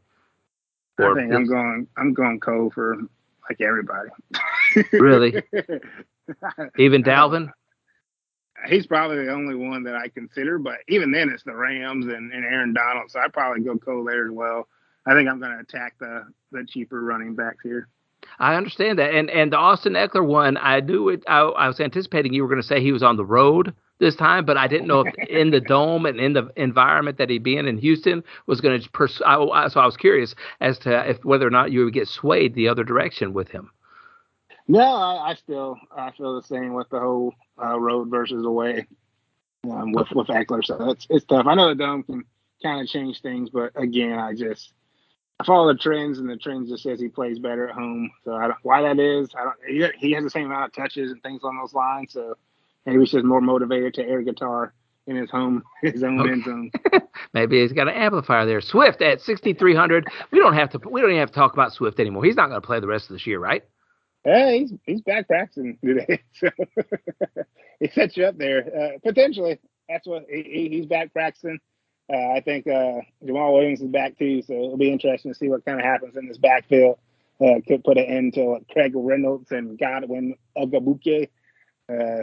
I think I'm going coal for like everybody. Really? Even Dalvin? He's probably the only one that I consider, but even then it's the Rams and Aaron Donald, so I'd probably go coal there as well. I think I'm going to attack the cheaper running backs here. I understand that. And the Austin Eckler one, I knew it. I was anticipating you were going to say he was on the road this time, but I didn't know if in the dome and in the environment that he'd be in Houston was going to so I was curious as to if whether or not you would get swayed the other direction with him. No, I feel the same with the whole road versus away with Eckler. So it's tough. I know the dome can kind of change things, but again, I follow the trends, and the trends just says he plays better at home. So I don't, why that is, I don't. He has the same amount of touches and things along those lines. So maybe he's just more motivated to air guitar in his own end zone. Maybe he's got an amplifier there. Swift at 6,300. We don't even have to talk about Swift anymore. He's not going to play the rest of this year, right? Yeah, he's back practicing today. So he sets you up there potentially. That's what he's back practicing. I think Jamal Williams is back, too, so it'll be interesting to see what kind of happens in this backfield. Could put an end to Craig Reynolds and Godwin Ogbonnaigbe.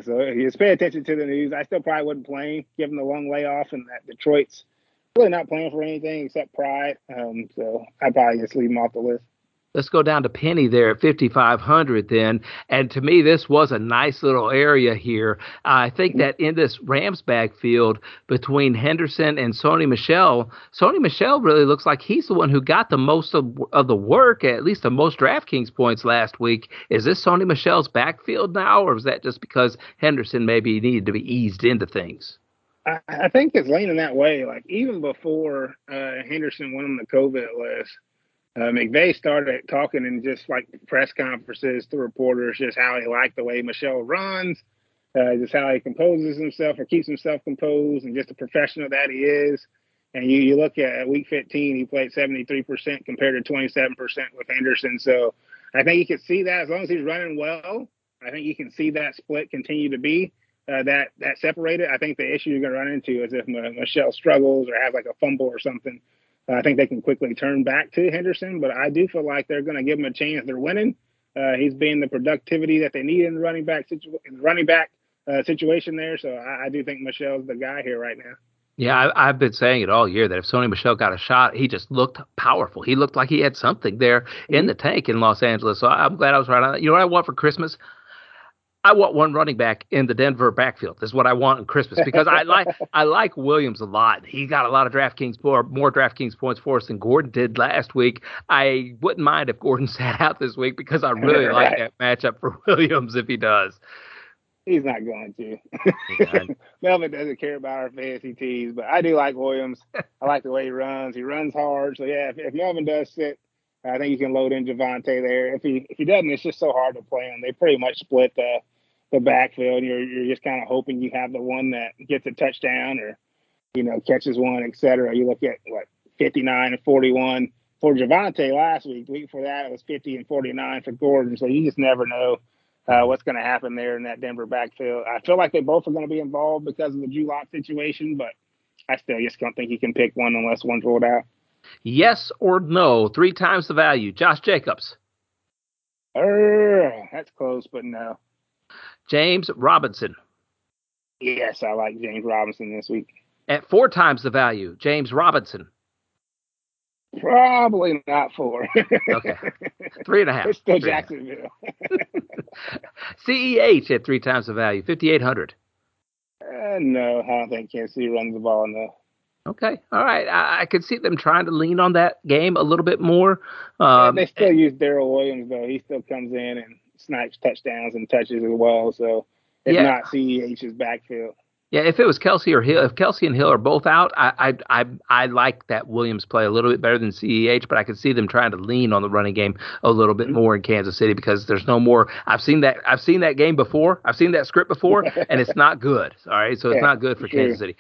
So just pay attention to the news. I still probably wouldn't play him, given the long layoff, and that Detroit's really not playing for anything except pride. So I'd probably just leave him off the list. Let's go down to Penny there at 5,500 then. And to me, this was a nice little area here. I think that in this Rams backfield between Henderson and Sony Michel really looks like he's the one who got the most of the work, at least the most DraftKings points last week. Is this Sony Michel's backfield now, or is that just because Henderson maybe needed to be eased into things? I think it's leaning that way. Like even before Henderson went on the COVID list, McVay started talking in just like press conferences to reporters, just how he liked the way Michel runs, just how he composes himself or keeps himself composed, and just the professional that he is. And you look at week 15, he played 73% compared to 27% with Henderson. So I think you can see that as long as he's running well, I think you can see that split continue to be that separated. I think the issue you're going to run into is if Michel struggles or has like a fumble or something. I think they can quickly turn back to Henderson, but I do feel like they're going to give him a chance. They're winning. He's being the productivity that they need in the running back situation there. So I do think Michel's the guy here right now. Yeah, I've been saying it all year that if Sony Michel got a shot, he just looked powerful. He looked like he had something there in the tank in Los Angeles. So I'm glad I was right on that. You know what I want for Christmas? I want one running back in the Denver backfield. That's what I want on Christmas, because I like Williams a lot. He got a lot of DraftKings more DraftKings points for us than Gordon did last week. I wouldn't mind if Gordon sat out this week, because I really like that matchup for Williams if he does. He's not going to. Melvin doesn't care about our fantasy teas, but I do like Williams. I like the way he runs. He runs hard. So yeah, if Melvin does sit, I think you can load in Javonte there. If he doesn't, it's just so hard to play him. They pretty much split the backfield. You're just kind of hoping you have the one that gets a touchdown or, catches one, et cetera. You look at 59 and 41 for Javonte last week. The week before that, it was 50 and 49 for Gordon. So you just never know what's going to happen there in that Denver backfield. I feel like they both are going to be involved because of the Drew Lock situation, but I still just don't think you can pick one unless one's ruled out. Yes or no, 3 times the value. Josh Jacobs. That's close, but no. James Robinson. Yes, I like James Robinson this week. At 4 times the value, James Robinson. Probably not 4. Okay. 3.5. It's still Jacksonville. CEH at 3 times the value, 5,800. No, I don't think Kansas City runs the ball enough. Okay. All right. I could see them trying to lean on that game a little bit more. They still use Darrell Williams, though. He still comes in and snipes touchdowns and touches as well. So it's not CEH's backfield. Yeah, if it was Kelce or Hill, if Kelce and Hill are both out, I like that Williams play a little bit better than CEH, but I could see them trying to lean on the running game a little bit more in Kansas City because there's no more. I've seen that game before. I've seen that script before, and it's not good. All right, so it's not good for Kansas City.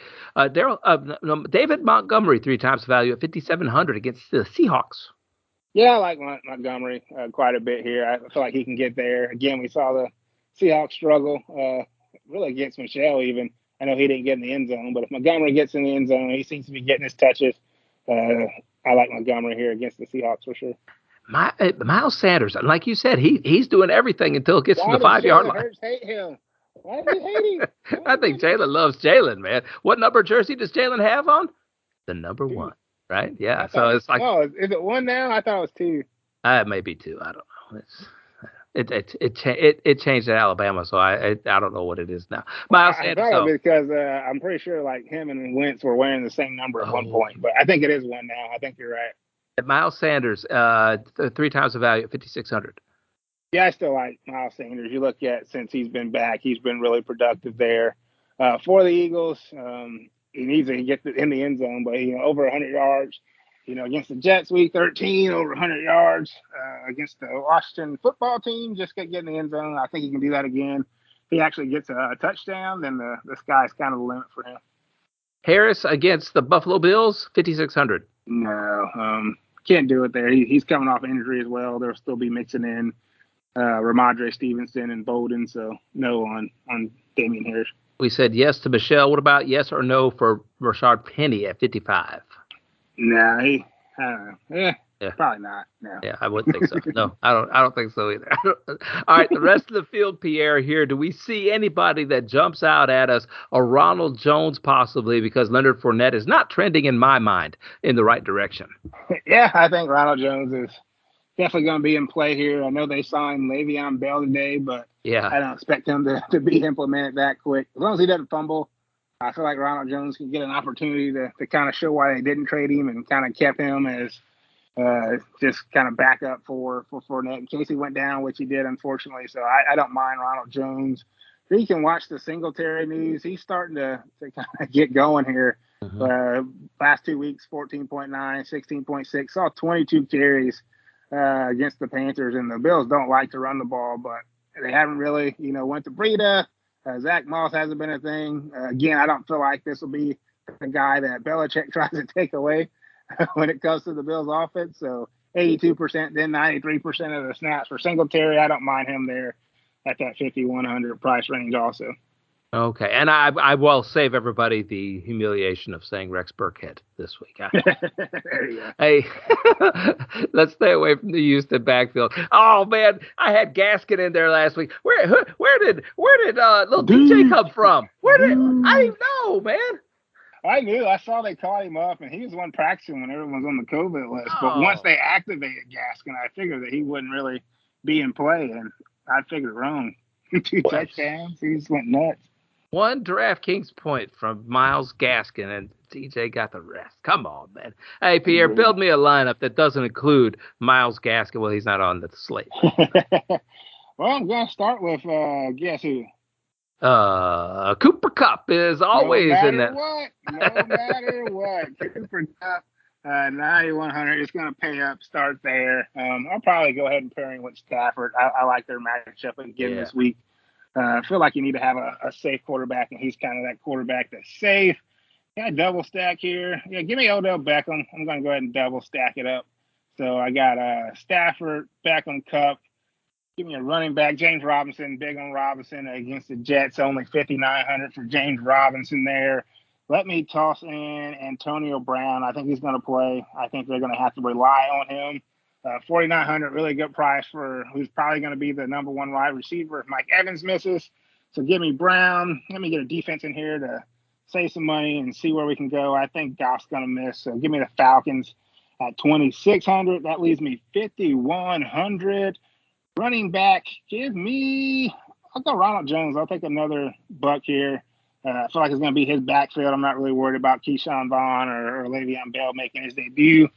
David Montgomery 3 times the value at $5,700 against the Seahawks. Yeah, I like Montgomery quite a bit here. I feel like he can get there. Again, we saw the Seahawks struggle really against Michelle even. I know he didn't get in the end zone, but if Montgomery gets in the end zone, he seems to be getting his touches. I like Montgomery here against the Seahawks for sure. Miles Sanders, like you said, he's doing everything until it gets to the 5-yard line. Hurts hate him? Why do you hate him? I think Jalen loves Jalen, man. What number jersey does Jalen have on? The number 2. 1, right? Yeah. So it's like, oh, is it 1 now? I thought it was 2. It may be 2. I don't know. It changed at Alabama, so I don't know what it is now. Miles Sanders, because I'm pretty sure like him and Wentz were wearing the same number at one point, but I think it is 1 now. I think you're right. Miles Sanders, 3 times the value at $5,600. Yeah, I still like Miles Sanders. You look at since he's been back, he's been really productive there for the Eagles. He needs to get in the end zone, but over 100 yards. Against the Jets, week 13, over 100 yards against the Washington football team, just get in the end zone. I think he can do that again. If he actually gets a touchdown, then the sky's kind of the limit for him. Harris against the Buffalo Bills, $5,600. No, can't do it there. He's coming off injury as well. They'll still be mixing in Ramondre Stevenson and Bolden, so no on Damian Harris. We said yes to Michelle. What about yes or no for Rashard Penny at $5,500? No, I don't know. Yeah, probably not. No. Yeah, I wouldn't think so. No, I don't think so either. All right, the rest of the field, Pierre, here. Do we see anybody that jumps out at us? Or Ronald Jones possibly, because Leonard Fournette is not trending in my mind in the right direction. Yeah, I think Ronald Jones is definitely going to be in play here. I know they signed Le'Veon Bell today, but I don't expect him to be implemented that quick. As long as he doesn't fumble, I feel like Ronald Jones can get an opportunity to kind of show why they didn't trade him and kind of kept him as just kind of backup for Fournette in case he went down, which he did, unfortunately. So I don't mind Ronald Jones. You can watch the Singletary news. He's starting to kind of get going here. Last 2 weeks, 14.9, 16.6, saw 22 carries against the Panthers. And the Bills don't like to run the ball, but they haven't really, went to Breida. Zach Moss hasn't been a thing. Again, I don't feel like this will be the guy that Belichick tries to take away when it comes to the Bills' offense. So 82%, then 93% of the snaps for Singletary. I don't mind him there at that $5,100 price range also. Okay, and I will save everybody the humiliation of saying Rex Burkhead this week. There you go. Hey, let's stay away from the Houston backfield. Oh man, I had Gaskin in there last week. Where did little DJ come from? I didn't know, man. I knew. I saw they caught him up, and he was the one practicing when everyone's on the COVID list. Oh. But once they activated Gaskin, I figured that he wouldn't really be in play, and I figured wrong. 2 touchdowns. He just went nuts. 1 DraftKings point from Myles Gaskin, and DJ got the rest. Come on, man. Hey, Pierre, build me a lineup that doesn't include Myles Gaskin. Well, he's not on the slate. Well, I'm going to start with guess who? Cooper Kupp is always in that. No matter what. Cooper Kupp, 9,100. It's going to pay up. Start there. I'll probably go ahead and pair him with Stafford. I like their matchup again this week. I feel like you need to have a safe quarterback, and he's kind of that quarterback that's safe. Yeah, double stack here. Yeah, give me Odell Beckham. I'm going to go ahead and double stack it up. So I got Stafford, Beckham, Kupp. Give me a running back, James Robinson, big on Robinson against the Jets, only 5,900 for James Robinson there. Let me toss in Antonio Brown. I think he's going to play. I think they're going to have to rely on him. 4,900, really good price for who's probably going to be the number 1 wide receiver if Mike Evans misses. So give me Brown. Let me get a defense in here to save some money and see where we can go. I think Goff's going to miss. So give me the Falcons at 2,600. That leaves me 5,100. Running back, I'll go Ronald Jones. I'll take another buck here. I feel like it's going to be his backfield. I'm not really worried about Keyshawn Vaughn or Le'Veon Bell making his debut.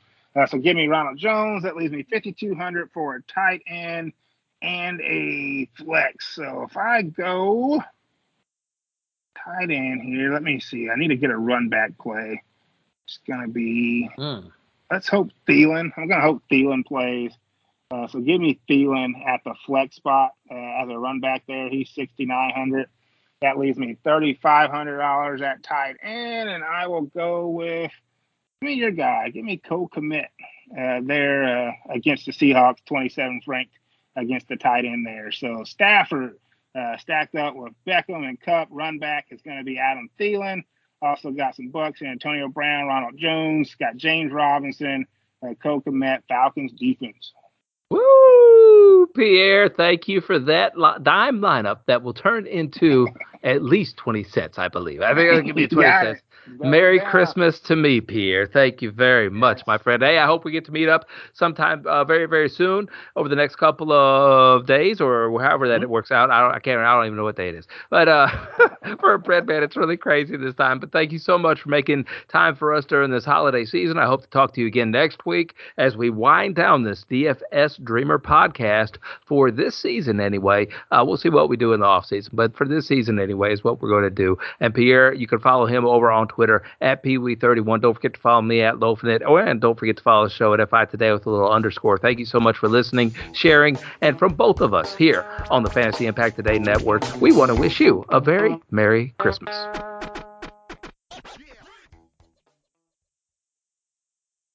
So give me Ronald Jones. That leaves me 5,200 for a tight end and a flex. So if I go tight end here. Let me see. I need to get a run back play. It's going to be let's hope Thielen. I'm going to hope Thielen plays. So give me Thielen at the flex spot as a run back there. He's $6,900. That leaves me $3,500 at tight end, and I will go with give me your guy. Give me Cole Kmet there against the Seahawks, 27th ranked against the tight end there. So Stafford stacked up with Beckham and Kupp. Run back is going to be Adam Thielen. Also got some bucks in Antonio Brown, Ronald Jones. Got James Robinson, Cole Kmet, Falcons defense. Woo, Pierre, thank you for that dime lineup that will turn into at least 20 cents, I believe. I think it'll give me 20 cents. Merry Christmas to me, Pierre. Thank you very much, my friend. Hey, I hope we get to meet up sometime very, very soon over the next couple of days or however that it works out. I don't even know what day it is. But for a bread man, it's really crazy this time. But thank you so much for making time for us during this holiday season. I hope to talk to you again next week as we wind down this DFS Dreamer podcast for this season anyway. We'll see what we do in the offseason. But for this season anyway is what we're going to do. And Pierre, you can follow him over on Twitter at PeeWee31. Don't forget to follow me at Lofinet. Oh, and don't forget to follow the show at FI Today with a little underscore. Thank you so much for listening, sharing, and from both of us here on the Fantasy Impact Today Network, we want to wish you a very Merry Christmas.